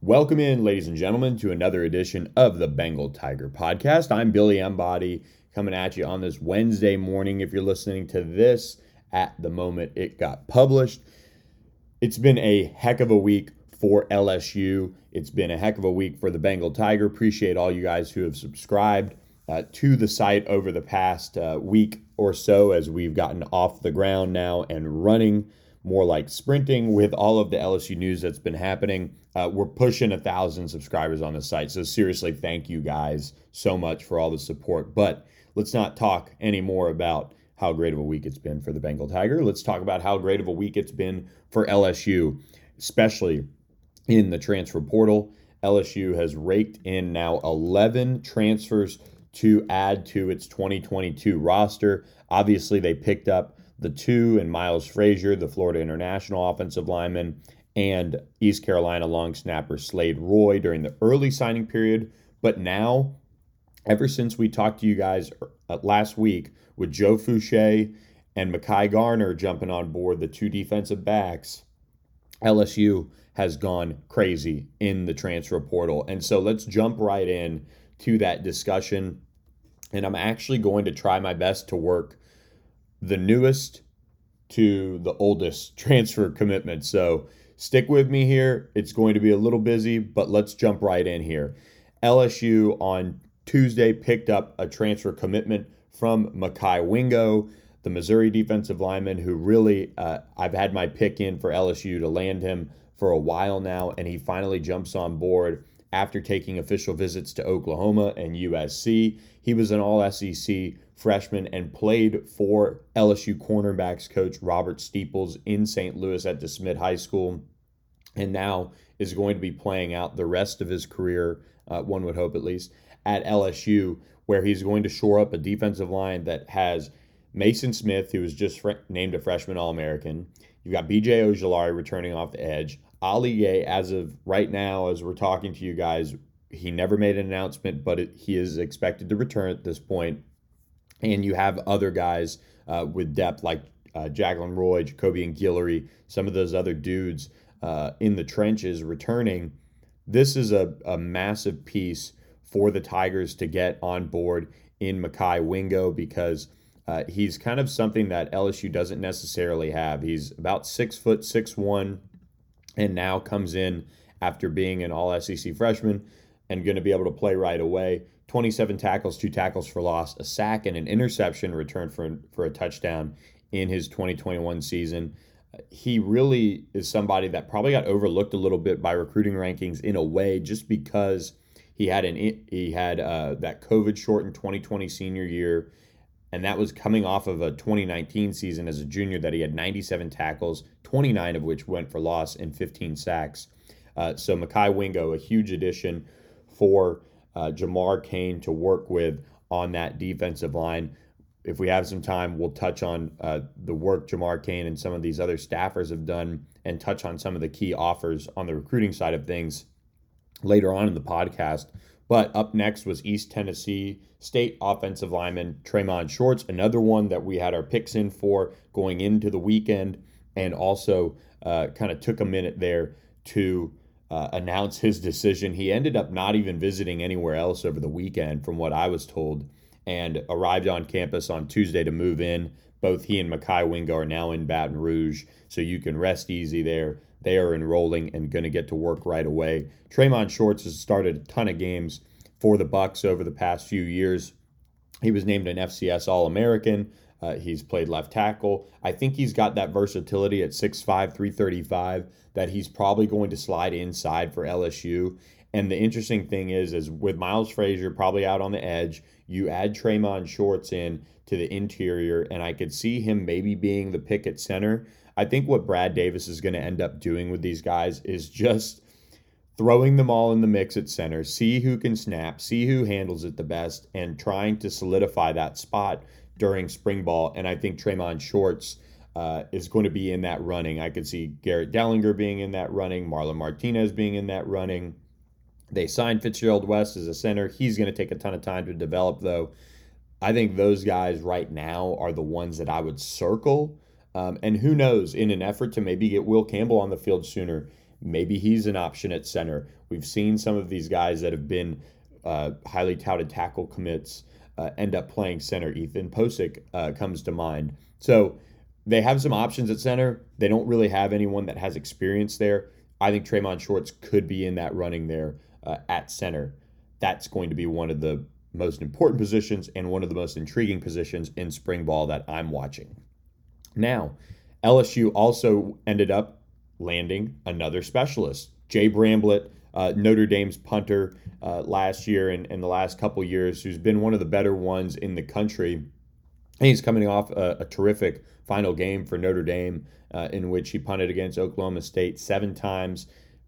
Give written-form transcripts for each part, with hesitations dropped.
Welcome in, ladies and gentlemen, to another edition of the Bengal Tiger podcast. I'm Billy Embody coming at you on this Wednesday morning. If you're listening to this at the moment it got published, it's been a heck of a week for LSU. It's been a heck of a week for the Bengal Tiger. Appreciate all you guys who have subscribed to the site over the past week or so as we've gotten off the ground now and running more like sprinting with all of the LSU news that's been happening. We're pushing 1,000 subscribers on the site. So seriously, thank you guys so much for all the support. But let's not talk anymore about how great of a week it's been for the Bengal Tiger. Let's talk about how great of a week it's been for LSU, especially in the transfer portal. LSU has raked in now 11 transfers to add to its 2022 roster. Obviously, they picked up the two and Miles Frazier, the Florida International offensive lineman, and East Carolina long snapper Slade Roy during the early signing period. But now, ever since we talked to you guys last week with Joe Fouché and Mekhi Garner jumping on board, the two defensive backs, LSU has gone crazy in the transfer portal. And so let's jump right in to that discussion. And I'm actually going to try my best to work the newest to the oldest transfer commitment. So stick with me here. It's going to be a little busy, but let's jump right in here. LSU on Tuesday picked up a transfer commitment from Mekhi Wingo, the Missouri defensive lineman who really, I've had my pick in for LSU to land him for a while now, and he finally jumps on board after taking official visits to Oklahoma and USC. He was an all-SEC freshman and played for LSU cornerbacks coach Robert Steeples in St. Louis at DeSmit High School, and now is going to be playing out the rest of his career, one would hope at least, at LSU, where he's going to shore up a defensive line that has Mason Smith, who was just named a freshman All-American. You've got B.J. Ojulari returning off the edge. Ali Ye, as of right now, as we're talking to you guys, he never made an announcement, but he is expected to return at this point. And you have other guys with depth like Jacqueline Roy, Jacoby Guillory, some of those other dudes in the trenches returning. This is a massive piece for the Tigers to get on board in Mekhi Wingo because he's kind of something that LSU doesn't necessarily have. He's about 6 foot, 6'1", and now comes in after being an all-SEC freshman and going to be able to play right away. 27 tackles, 2 tackles for loss, a sack, and an interception return for a touchdown in his 2021 season. He really is somebody that probably got overlooked a little bit by recruiting rankings in a way just because he had that COVID-shortened 2020 senior year, and that was coming off of a 2019 season as a junior that he had 97 tackles, 29 of which went for loss and 15 sacks. So Mekhi Wingo, a huge addition for Jamar Cain to work with on that defensive line. If we have some time, we'll touch on the work Jamar Cain and some of these other staffers have done and touch on some of the key offers on the recruiting side of things later on in the podcast. But up next was East Tennessee State offensive lineman Traymond Shorts, another one that we had our picks in for going into the weekend and also kind of took a minute there to announce his decision. He ended up not even visiting anywhere else over the weekend from what I was told and arrived on campus on Tuesday to move in. Both he and Mekhi Wingo are now in Baton Rouge, so you can rest easy there. They are enrolling and going to get to work right away. Traymond Shorts has started a ton of games for the Bucs over the past few years. He was named an FCS All-American. He's played left tackle. I think he's got that versatility at 6'5", 335, that he's probably going to slide inside for LSU. And the interesting thing is with Miles Frazier probably out on the edge, you add Traymond Shorts in to the interior, and I could see him maybe being the pick at center. I think what Brad Davis is going to end up doing with these guys is just throwing them all in the mix at center, see who can snap, see who handles it the best, and trying to solidify that spot during spring ball. And I think Traymond Shorts is going to be in that running. I could see Garrett Dellinger being in that running, Marlon Martinez being in that running. They signed Fitzgerald West as a center. He's going to take a ton of time to develop, though. I think those guys right now are the ones that I would circle. And who knows, in an effort to maybe get Will Campbell on the field sooner, Maybe he's an option at center. We've seen some of these guys that have been highly touted tackle commits end up playing center. Ethan Posick comes to mind. So they have some options at center. They don't really have anyone that has experience there. I think Traymond Shorts could be in that running there at center. That's going to be one of the most important positions and one of the most intriguing positions in spring ball that I'm watching. Now, LSU also ended up landing another specialist, Jay Bramblett, Notre Dame's punter last year and the last couple years, who's been one of the better ones in the country. And he's coming off a terrific final game for Notre Dame in which he punted against Oklahoma State 7 times,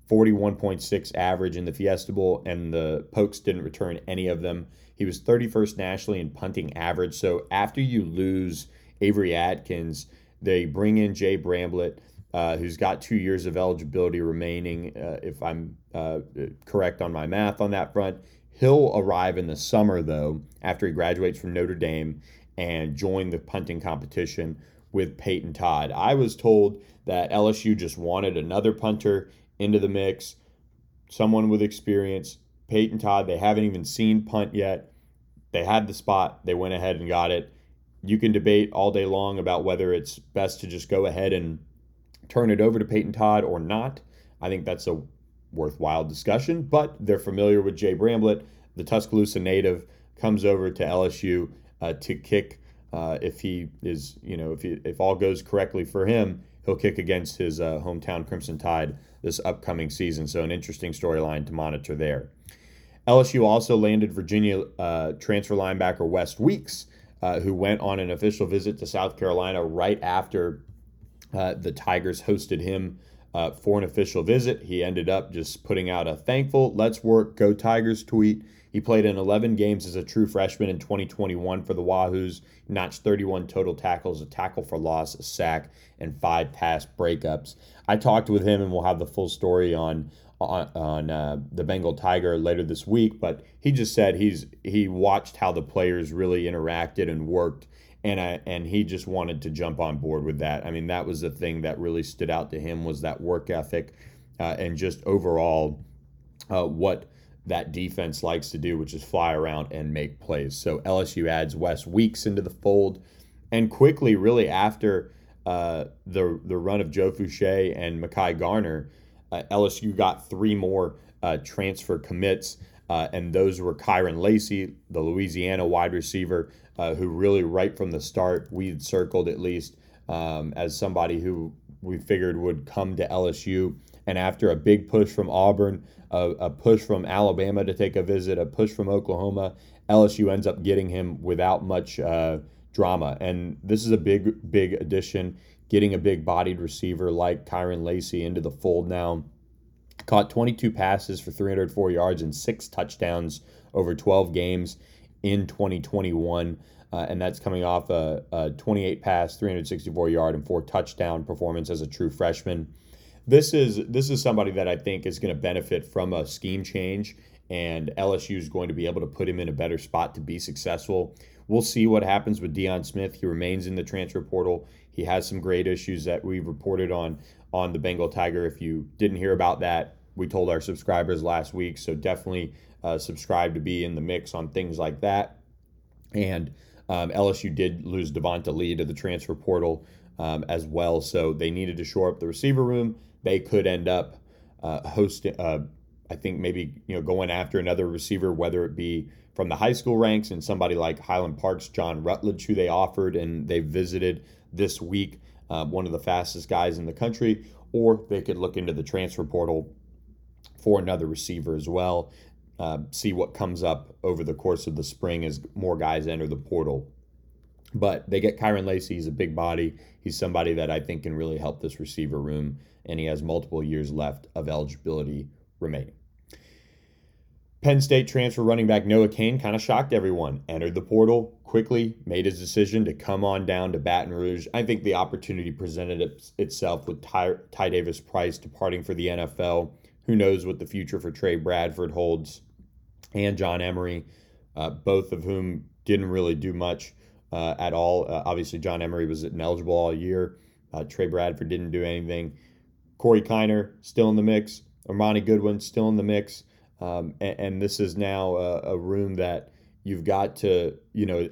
41.6 average in the Fiesta Bowl, and the Pokes didn't return any of them. He was 31st nationally in punting average. So after you lose Avery Adkins, they bring in Jay Bramblett, who's got 2 years of eligibility remaining, if I'm correct on my math on that front. He'll arrive in the summer, though, after he graduates from Notre Dame and join the punting competition with Peyton Todd. I was told that LSU just wanted another punter into the mix, someone with experience. Peyton Todd, they haven't even seen punt yet. They had the spot. They went ahead and got it. You can debate all day long about whether it's best to just go ahead and turn it over to Peyton Todd or not. I think that's a worthwhile discussion, but they're familiar with Jay Bramblett. The Tuscaloosa native comes over to LSU to kick. If he is, if all goes correctly for him, he'll kick against his hometown Crimson Tide this upcoming season. So an interesting storyline to monitor there. LSU also landed Virginia transfer linebacker West Weeks, who went on an official visit to South Carolina right after the Tigers hosted him for an official visit. He ended up just putting out a thankful, let's work, go Tigers tweet. He played in 11 games as a true freshman in 2021 for the Wahoos, notched 31 total tackles, a tackle for loss, a sack, and 5 pass breakups. I talked with him, and we'll have the full story on the Bengal Tiger later this week, but he just said he watched how the players really interacted and worked, and he just wanted to jump on board with that. I mean, that was the thing that really stood out to him, was that work ethic and just overall what that defense likes to do, which is fly around and make plays. So LSU adds Wes Weeks into the fold, and quickly, really after the run of Joe Fouché and Mekhi Garner, LSU got 3 more transfer commits, and those were Kyren Lacy, the Louisiana wide receiver, who really right from the start we'd circled at least as somebody who we figured would come to LSU. And after a big push from Auburn, a push from Alabama to take a visit, a push from Oklahoma, LSU ends up getting him without much drama. And this is a big, big addition, getting a big-bodied receiver like Kyren Lacy into the fold now. Caught 22 passes for 304 yards and 6 touchdowns over 12 games in 2021. And that's coming off a 28-pass, 364-yard, and 4 touchdown performance as a true freshman. This is somebody that I think is going to benefit from a scheme change, and LSU is going to be able to put him in a better spot to be successful. We'll see what happens with Deion Smith. He remains in the transfer portal. He has some great issues that we've reported on the Bengal Tiger. If you didn't hear about that, we told our subscribers last week, so definitely subscribe to be in the mix on things like that. And LSU did lose Devonta Lee to the transfer portal as well, so they needed to shore up the receiver room. They could end up hosting, I think maybe, going after another receiver, whether it be from the high school ranks and somebody like Highland Park's John Rutledge, who they offered and they visited this week, one of the fastest guys in the country, or they could look into the transfer portal for another receiver as well, see what comes up over the course of the spring as more guys enter the portal. But they get Kyren Lacy. He's a big body. He's somebody that I think can really help this receiver room, and he has multiple years left of eligibility remaining. Penn State transfer running back Noah Cain kind of shocked everyone. Entered the portal quickly, made his decision to come on down to Baton Rouge. I think the opportunity presented itself with Ty Davis-Price departing for the NFL. Who knows what the future for Trey Bradford holds, and John Emery, both of whom didn't really do much at all. Obviously, John Emery was ineligible all year. Trey Bradford didn't do anything. Corey Kiner still in the mix. Armani Goodwin still in the mix. And this is now a room that you've got to,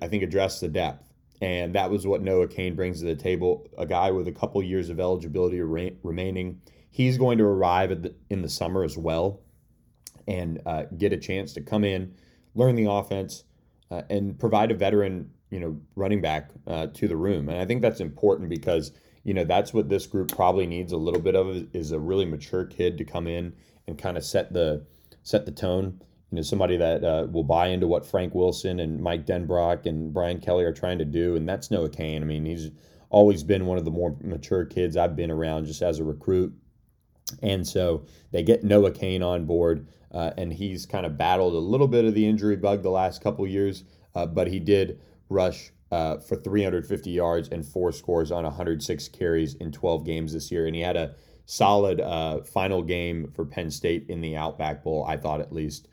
I think, address the depth. And that was what Noah Cain brings to the table, a guy with a couple years of eligibility remaining. He's going to arrive in the summer as well and get a chance to come in, learn the offense, and provide a veteran, running back to the room. And I think that's important because, that's what this group probably needs a little bit of, is a really mature kid to come in and kind of set the tone. Somebody that will buy into what Frank Wilson and Mike Denbrock and Brian Kelly are trying to do, and that's Noah Cain. I mean, he's always been one of the more mature kids I've been around just as a recruit. And so they get Noah Cain on board, and he's kind of battled a little bit of the injury bug the last couple years, but he did rush for 350 yards and 4 scores on 106 carries in 12 games this year, and he had a solid final game for Penn State in the Outback Bowl, I thought, at least,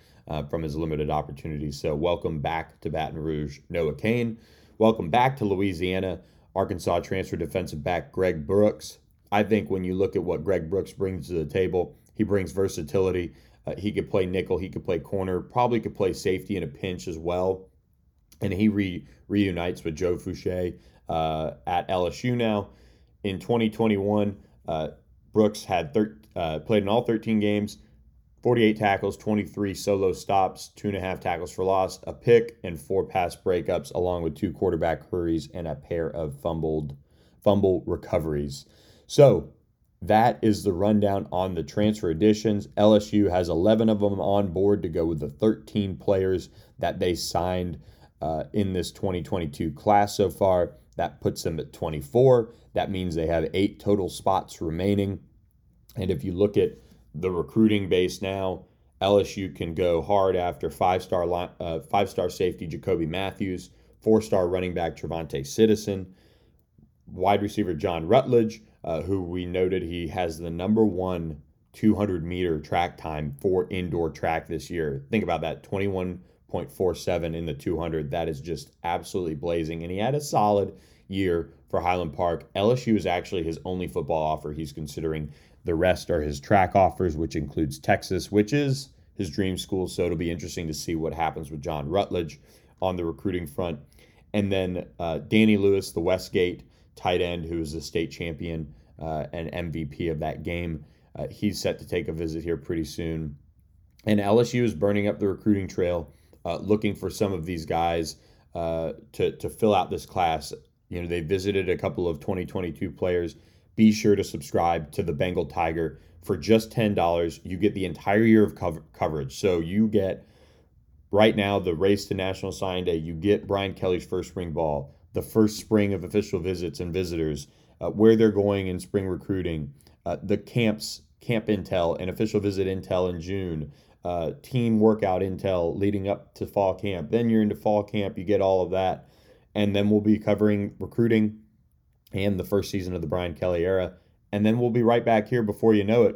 from his limited opportunities. So welcome back to Baton Rouge, Noah Cain. Welcome back to Louisiana, Arkansas transfer defensive back Greg Brooks. I think when you look at what Greg Brooks brings to the table, he brings versatility. He could play nickel, he could play corner, probably could play safety in a pinch as well. And he reunites with Joe Fouché at LSU now. In 2021, Brooks had played in all 13 games, 48 tackles, 23 solo stops, 2.5 tackles for loss, a pick, and 4 pass breakups, along with 2 quarterback hurries and a pair of fumble recoveries. So that is the rundown on the transfer additions. LSU has 11 of them on board to go with the 13 players that they signed in this 2022 class so far. That puts them at 24. That means they have 8 total spots remaining. And if you look at the recruiting base now, LSU can go hard after five-star safety Jacoby Matthews, 4-star running back Trevante Citizen, wide receiver John Rutledge, who we noted he has the number 1 200-meter track time for indoor track this year. Think about that, 21.47 in the 200. That is just absolutely blazing. And he had a solid year for Highland Park. LSU is actually his only football offer he's considering. The rest are his track offers, which includes Texas, which is his dream school. So it'll be interesting to see what happens with John Rutledge on the recruiting front. And then Danny Lewis, the Westgate tight end, who is the state champion and MVP of that game. He's set to take a visit here pretty soon. And LSU is burning up the recruiting trail, looking for some of these guys to fill out this class. They visited a couple of 2022 players. Be sure to subscribe to the Bengal Tiger. For just $10, you get the entire year of coverage. So you get, right now, the race to National Signing Day. You get Brian Kelly's first spring ball, the first spring of official visits and visitors, where they're going in spring recruiting, the camps, camp intel, and official visit intel in June, team workout intel leading up to fall camp. Then you're into fall camp. You get all of that. And then we'll be covering recruiting and the first season of the Brian Kelly era. And then we'll be right back here before you know it.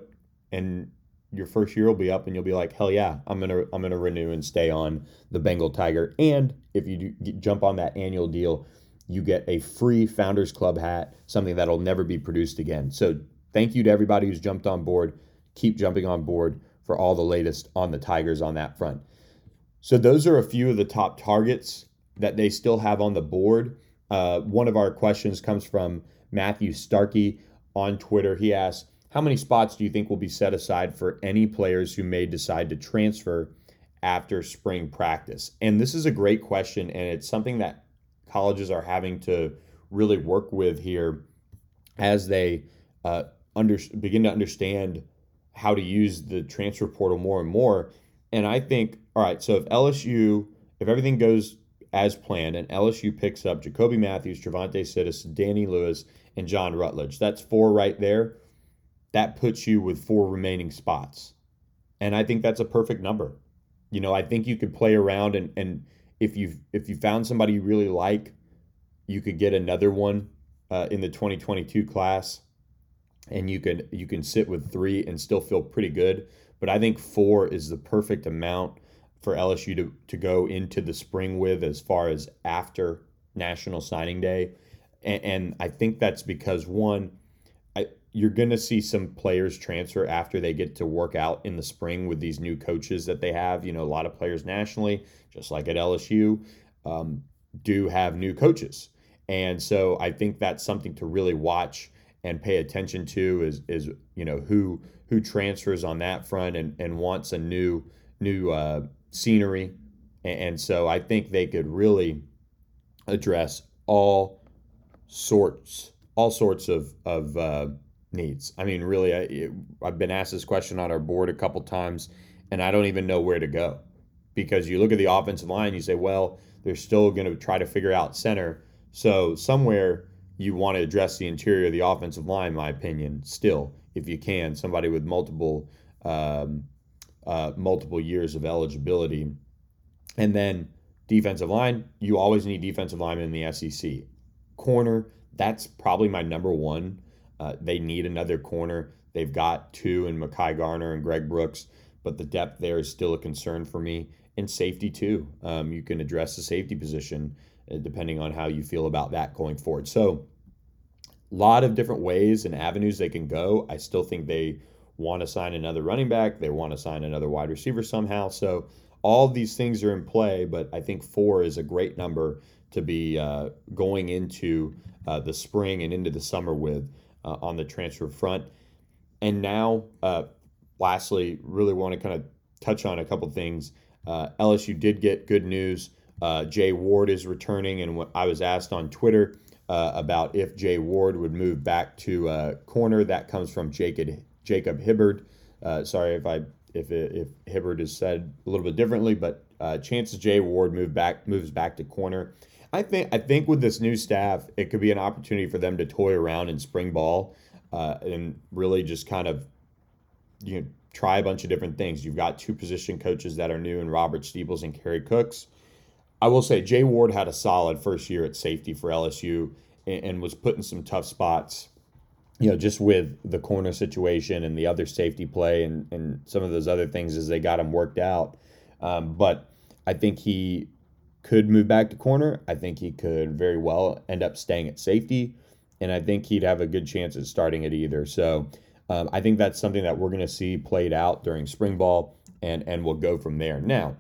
And your first year will be up and you'll be like, hell yeah, I'm gonna renew and stay on the Bengal Tiger. And if you do jump on that annual deal, you get a free Founders Club hat, something that'll never be produced again. So thank you to everybody who's jumped on board. Keep jumping on board for all the latest on the Tigers on that front. So those are a few of the top targets that they still have on the board. One of our questions comes from Matthew Starkey on Twitter. He asks, how many spots do you think will be set aside for any players who may decide to transfer after spring practice? And this is a great question, and it's something that colleges are having to really work with here as they begin to understand how to use the transfer portal more and more. And I think, all right, so if everything goes as planned, and LSU picks up Jacoby Matthews, Trevante Citizen, Danny Lewis, and John Rutledge. That's 4 right there. That puts you with 4 remaining spots. And I think that's a perfect number. I think you could play around, and if you found somebody you really like, you could get another one in the 2022 class, and you can sit with 3 and still feel pretty good. But I think 4 is the perfect amount for LSU to go into the spring with as far as after National Signing Day. And I think that's because, one, you're going to see some players transfer after they get to work out in the spring with these new coaches that they have. You know, a lot of players nationally, just like at LSU, do have new coaches. And so I think that's something to really watch and pay attention to is you know, who transfers on that front and wants a new scenery. And so I think they could really address all sorts of needs. I mean, really, I've been asked this question on our board a couple times, and I don't even know where to go, because you look at the offensive line, you say, well, they're still going to try to figure out center. So somewhere you want to address the interior of the offensive line, in my opinion, still, if you can, somebody with multiple years of eligibility. And then defensive line, you always need defensive linemen in the SEC. Corner, that's probably my number one. They need another corner. They've got two in Mekhi Garner and Greg Brooks, but the depth there is still a concern for me. And safety, too. You can address the safety position depending on how you feel about that going forward. So a lot of different ways and avenues they can go. I still think they want to sign another running back. They want to sign another wide receiver somehow. So all these things are in play, but I think 4 is a great number to be going into the spring and into the summer with on the transfer front. And now, lastly, really want to kind of touch on a couple things. LSU did get good news. Jay Ward is returning, and I was asked on Twitter about if Jay Ward would move back to corner. That comes from Jacob Hibbard. Sorry if Hibbard is said a little bit differently, but chances Jay Ward moves back to corner. I think with this new staff, it could be an opportunity for them to toy around in spring ball and really just kind of try a bunch of different things. You've got two position coaches that are new in Robert Steeples and Kerry Cooks. I will say Jay Ward had a solid first year at safety for LSU and was put in some tough spots, just with the corner situation and the other safety play and some of those other things as they got him worked out. But I think he could move back to corner. I think he could very well end up staying at safety, and I think he'd have a good chance at starting at either. So I think that's something that we're going to see played out during spring ball, and we'll go from there. Now,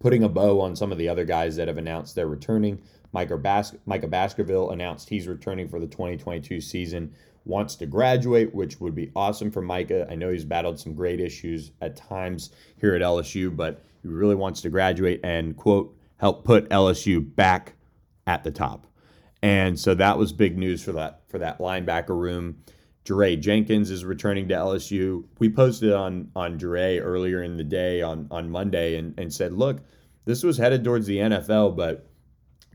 putting a bow on some of the other guys that have announced they're returning, Micah Baskerville announced he's returning for the 2022 season, wants to graduate, which would be awesome for Micah. I know he's battled some great issues at times here at LSU, but he really wants to graduate and, quote, help put LSU back at the top. And so that was big news for that linebacker room. Jure Jenkins is returning to LSU. We posted on Jure earlier in the day on Monday and said, look, this was headed towards the NFL, but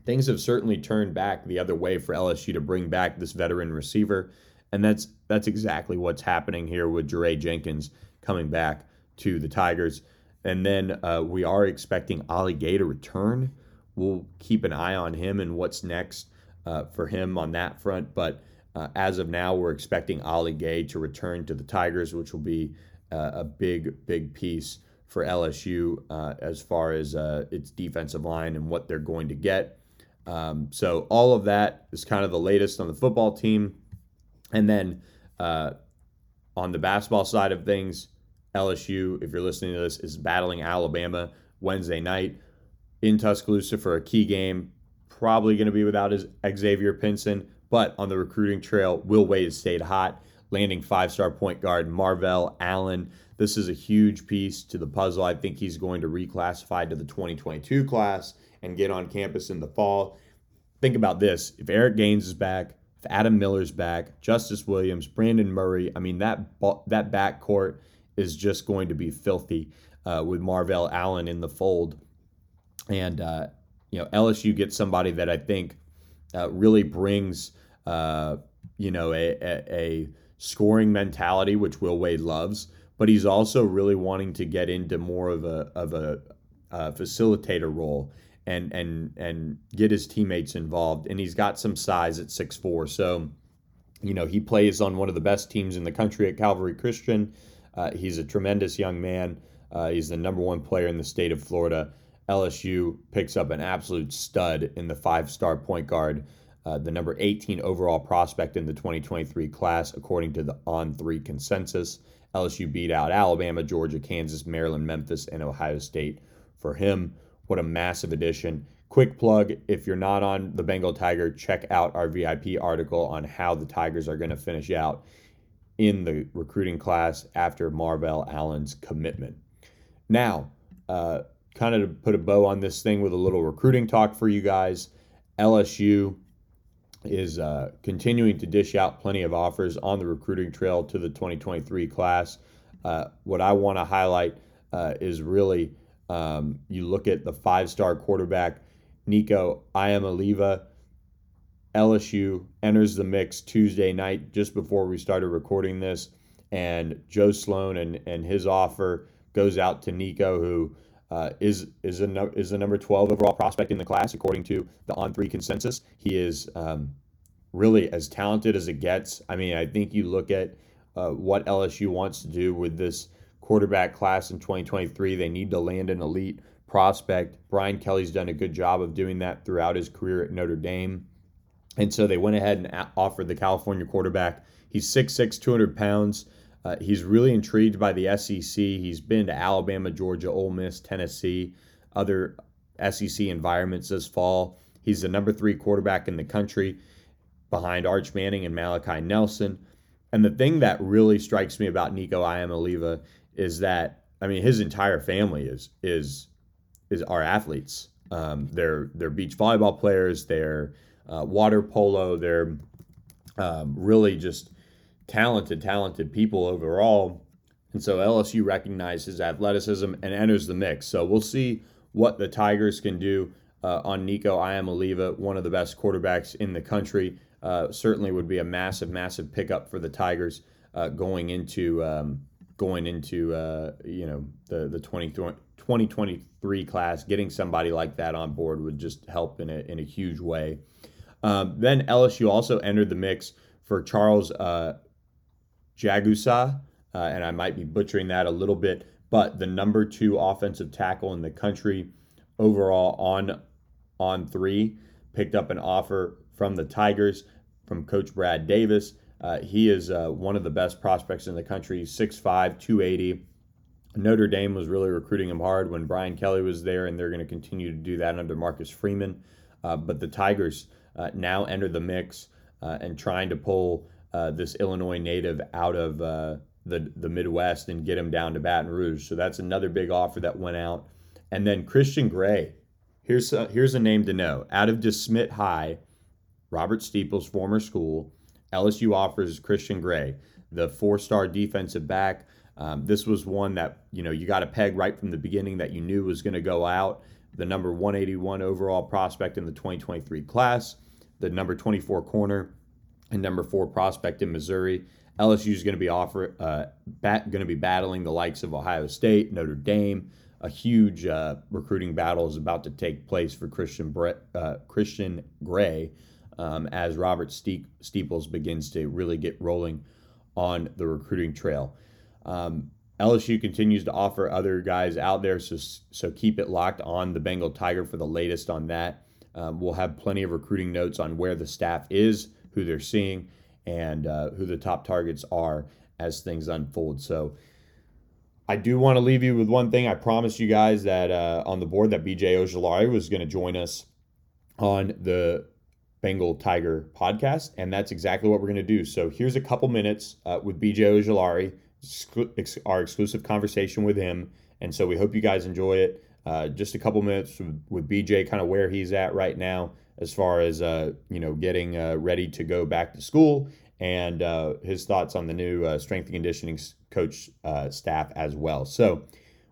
things have certainly turned back the other way for LSU to bring back this veteran receiver. And that's exactly what's happening here with Jure Jenkins coming back to the Tigers. And then we are expecting Ollie Gay to return. We'll keep an eye on him and what's next for him on that front. But as of now, we're expecting Ollie Gay to return to the Tigers, which will be a big, big piece for LSU as far as its defensive line and what they're going to get. So all of that is kind of the latest on the football team. And then on the basketball side of things, LSU, if you're listening to this, is battling Alabama Wednesday night in Tuscaloosa for a key game. Probably going to be without his Xavier Pinson, but on the recruiting trail, Will Wade has stayed hot, landing five-star point guard Marvell Allen. This is a huge piece to the puzzle. I think he's going to reclassify to the 2022 class and get on campus in the fall. Think about this. If Eric Gaines is back, if Adam Miller's back, Justice Williams, Brandon Murray, I mean, that backcourt is just going to be filthy with Marvell Allen in the fold. And, LSU gets somebody that I think really brings, a scoring mentality, which Will Wade loves, but he's also really wanting to get into more of a facilitator role and get his teammates involved. And he's got some size at 6'4". So, he plays on one of the best teams in the country at Calvary Christian. He's a tremendous young man. He's the number one player in the state of Florida. LSU picks up an absolute stud in the five-star point guard the number 18 overall prospect in the 2023 class, according to the On3 consensus. LSU beat out Alabama, Georgia, Kansas, Maryland, Memphis, and Ohio State for him. What a massive addition. Quick plug, if you're not on the Bengal Tiger, check out our VIP article on how the Tigers are going to finish out in the recruiting class after Marvell Allen's commitment. Now, kind of to put a bow on this thing with a little recruiting talk for you guys, LSU is continuing to dish out plenty of offers on the recruiting trail to the 2023 class. What I want to highlight is really you look at the five-star quarterback, Nico Iamaliava. LSU enters the mix Tuesday night just before we started recording this, and Joe Sloan and his offer goes out to Nico, who is the number 12 overall prospect in the class, according to the On3 consensus. He is really as talented as it gets. I mean, I think you look at what LSU wants to do with this quarterback class in 2023. They need to land an elite prospect. Brian Kelly's done a good job of doing that throughout his career at Notre Dame. And so they went ahead and offered the California quarterback. He's 6'6", 200 pounds. He's really intrigued by the SEC. He's been to Alabama, Georgia, Ole Miss, Tennessee, other SEC environments this fall. He's the number 3 quarterback in the country behind Arch Manning and Malachi Nelson. And the thing that really strikes me about Nico Iamaliava is that, I mean, his entire family is our athletes. They're beach volleyball players. They're water polo. They're really just talented people overall. And so LSU recognizes athleticism and enters the mix. So we'll see what the Tigers can do on Nico Iamaliava, one of the best quarterbacks in the country. Certainly would be a massive pickup for the Tigers going into the 2023 class. Getting somebody like that on board would just help in a huge way. Then LSU also entered the mix for Charles Jagusa, and I might be butchering that a little bit, but the number 2 offensive tackle in the country overall on three picked up an offer from the Tigers from Coach Brad Davis. He is one of the best prospects in the country, 6'5", 280. Notre Dame was really recruiting him hard when Brian Kelly was there, and they're going to continue to do that under Marcus Freeman. But the Tigers now enter the mix and trying to pull this Illinois native out of the Midwest and get him down to Baton Rouge. So that's another big offer that went out. And then Christian Gray, here's a name to know. Out of DeSmet High, Robert Steeples' former school, LSU offers Christian Gray, the 4-star defensive back. This was one that, you got to peg right from the beginning that you knew was going to go out. The number 181 overall prospect in the 2023 class, the number 24 corner, and number 4 prospect in Missouri. LSU is going to be battling the likes of Ohio State, Notre Dame. A huge recruiting battle is about to take place for Christian Gray as Robert Steeples begins to really get rolling on the recruiting trail. LSU continues to offer other guys out there, so keep it locked on the Bengal Tiger for the latest on that. We'll have plenty of recruiting notes on where the staff is, who they're seeing, and who the top targets are as things unfold. So I do want to leave you with one thing. I promised you guys that on the board that B.J. Ojulari was going to join us on the Bengal Tiger podcast, and that's exactly what we're going to do. So here's a couple minutes with B.J. Ojulari, our exclusive conversation with him, and so we hope you guys enjoy it. Just a couple minutes with B.J., kind of where he's at right now, as far as getting ready to go back to school, and his thoughts on the new strength and conditioning coach staff as well. So,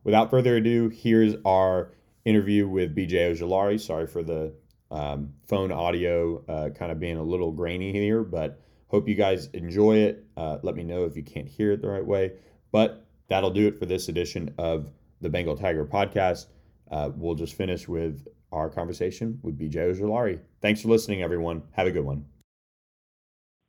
without further ado, here's our interview with B.J. Ojulari. Sorry for the phone audio kind of being a little grainy here, but hope you guys enjoy it. Let me know if you can't hear it the right way, but that'll do it for this edition of the Bengal Tiger podcast. We'll just finish with our conversation with B.J. Ojulari. Thanks for listening, everyone. Have a good one.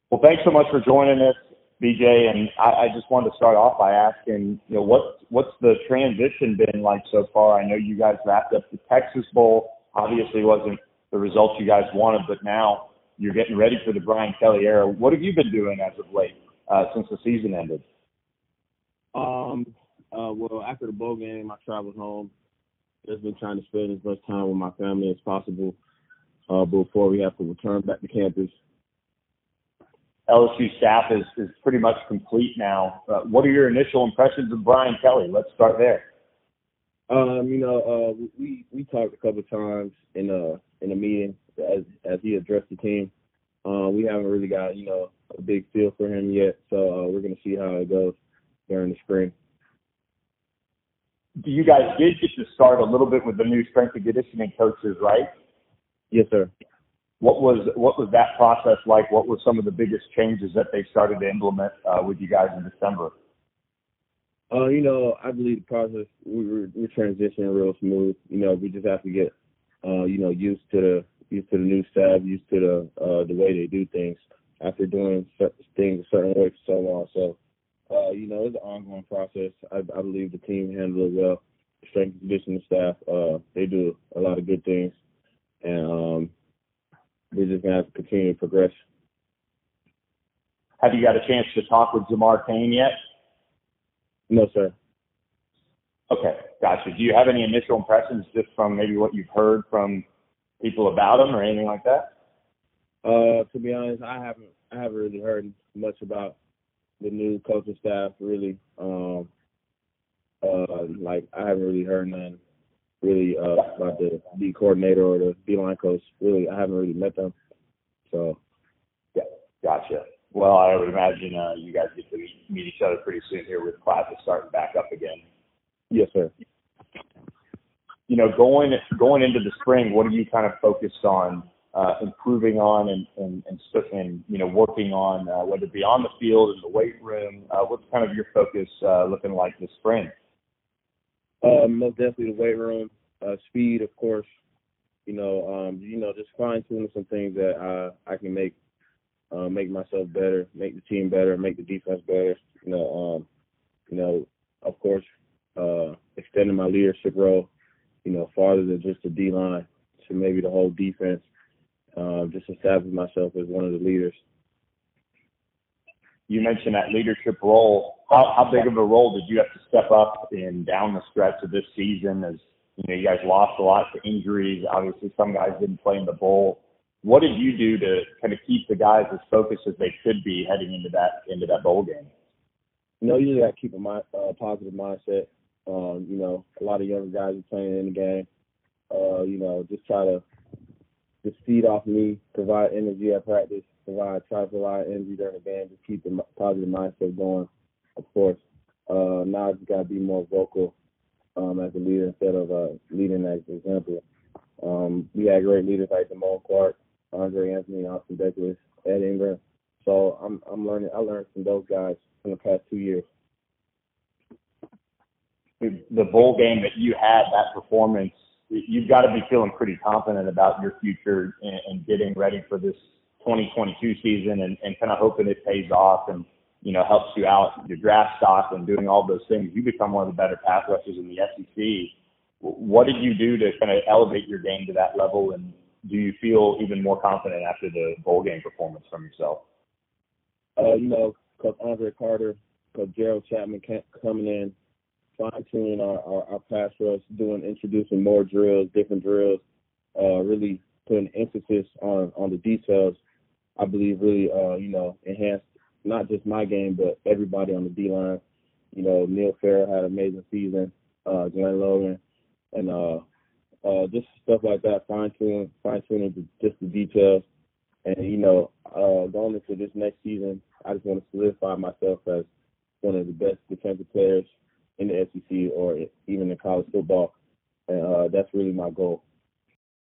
Well, thanks so much for joining us, B.J. And I just wanted to start off by asking, what's the transition been like so far? I know you guys wrapped up the Texas Bowl. Obviously, wasn't the result you guys wanted, but now You're getting ready for the Brian Kelly era. What have you been doing as of late since the season ended? Well, after the bowl game, I traveled home. Just been trying to spend as much time with my family as possible before we have to return back to campus. LSU staff is pretty much complete now. What are your initial impressions of Brian Kelly? Let's start there. We talked a couple of times in a meeting as he addressed the team. We haven't really got, a big feel for him yet, so we're going to see how it goes during the spring. You guys did get to start a little bit with the new strength and conditioning coaches, right? Yes, sir. What was that process like? What were some of the biggest changes that they started to implement with you guys in December? I believe the process, we're transitioning real smooth. We just have to get, used to the new staff, used to the way they do things after doing things a certain way for so long. So, it's an ongoing process. I believe the team handled it well. The strength and conditioning staff, they do a lot of good things. And we're just going to have to continue to progress. Have you got a chance to talk with Jamar Cain yet? No, sir. Okay, gotcha. Do you have any initial impressions just from maybe what you've heard from people about him or anything like that? To be honest, I haven't really heard much about the new coaching staff, really. I haven't really heard none, really, about the D coordinator or the D-line coach. Really, I haven't really met them. So, yeah, gotcha. Well, I would imagine you guys get to meet each other pretty soon here with classes starting back up again. Yes, sir. Going into the spring, what are you kind of focused on improving on and working on, whether it be on the field, in the weight room? What's kind of your focus looking like this spring? Most definitely the weight room, speed, of course. Just fine-tuning some things that I can make. Make myself better, make the team better, make the defense better. Of course, extending my leadership role, farther than just the D-line to maybe the whole defense, just establishing myself as one of the leaders. You mentioned that leadership role. How big of a role did you have to step up in down the stretch of this season? As you guys lost a lot to injuries. Obviously, some guys didn't play in the bowl. What did you do to kind of keep the guys as focused as they could be heading into that bowl game? You just got to keep a positive mindset. A lot of younger guys are playing in the game. Just try to just feed off me, provide energy at practice, try to provide energy during the game, just keep the positive mindset going, of course. Now I just got to be more vocal as a leader instead of leading as an example. We had great leaders like Damone Clark, Andre Anthony, Austin Douglas, Ed Ingram. So I learned from those guys in the past 2 years. The bowl game that you had, that performance, you've got to be feeling pretty confident about your future and getting ready for this 2022 season and kind of hoping it pays off and, helps you out your draft stock and doing all those things. You become one of the better pass rushers in the SEC. What did you do to kind of elevate your game to that level, and do you feel even more confident after the bowl game performance from yourself? Coach Andre Carter, Coach Gerald Chapman coming in, fine-tuning our pass rush, introducing more drills, different drills, really putting emphasis on the details, I believe really, enhanced not just my game but everybody on the D-line. Neil Farrell had an amazing season, Glenn Logan. And just stuff like that, fine-tuning just the details. And, going into this next season, I just want to solidify myself as one of the best defensive players in the SEC or even in college football. And that's really my goal.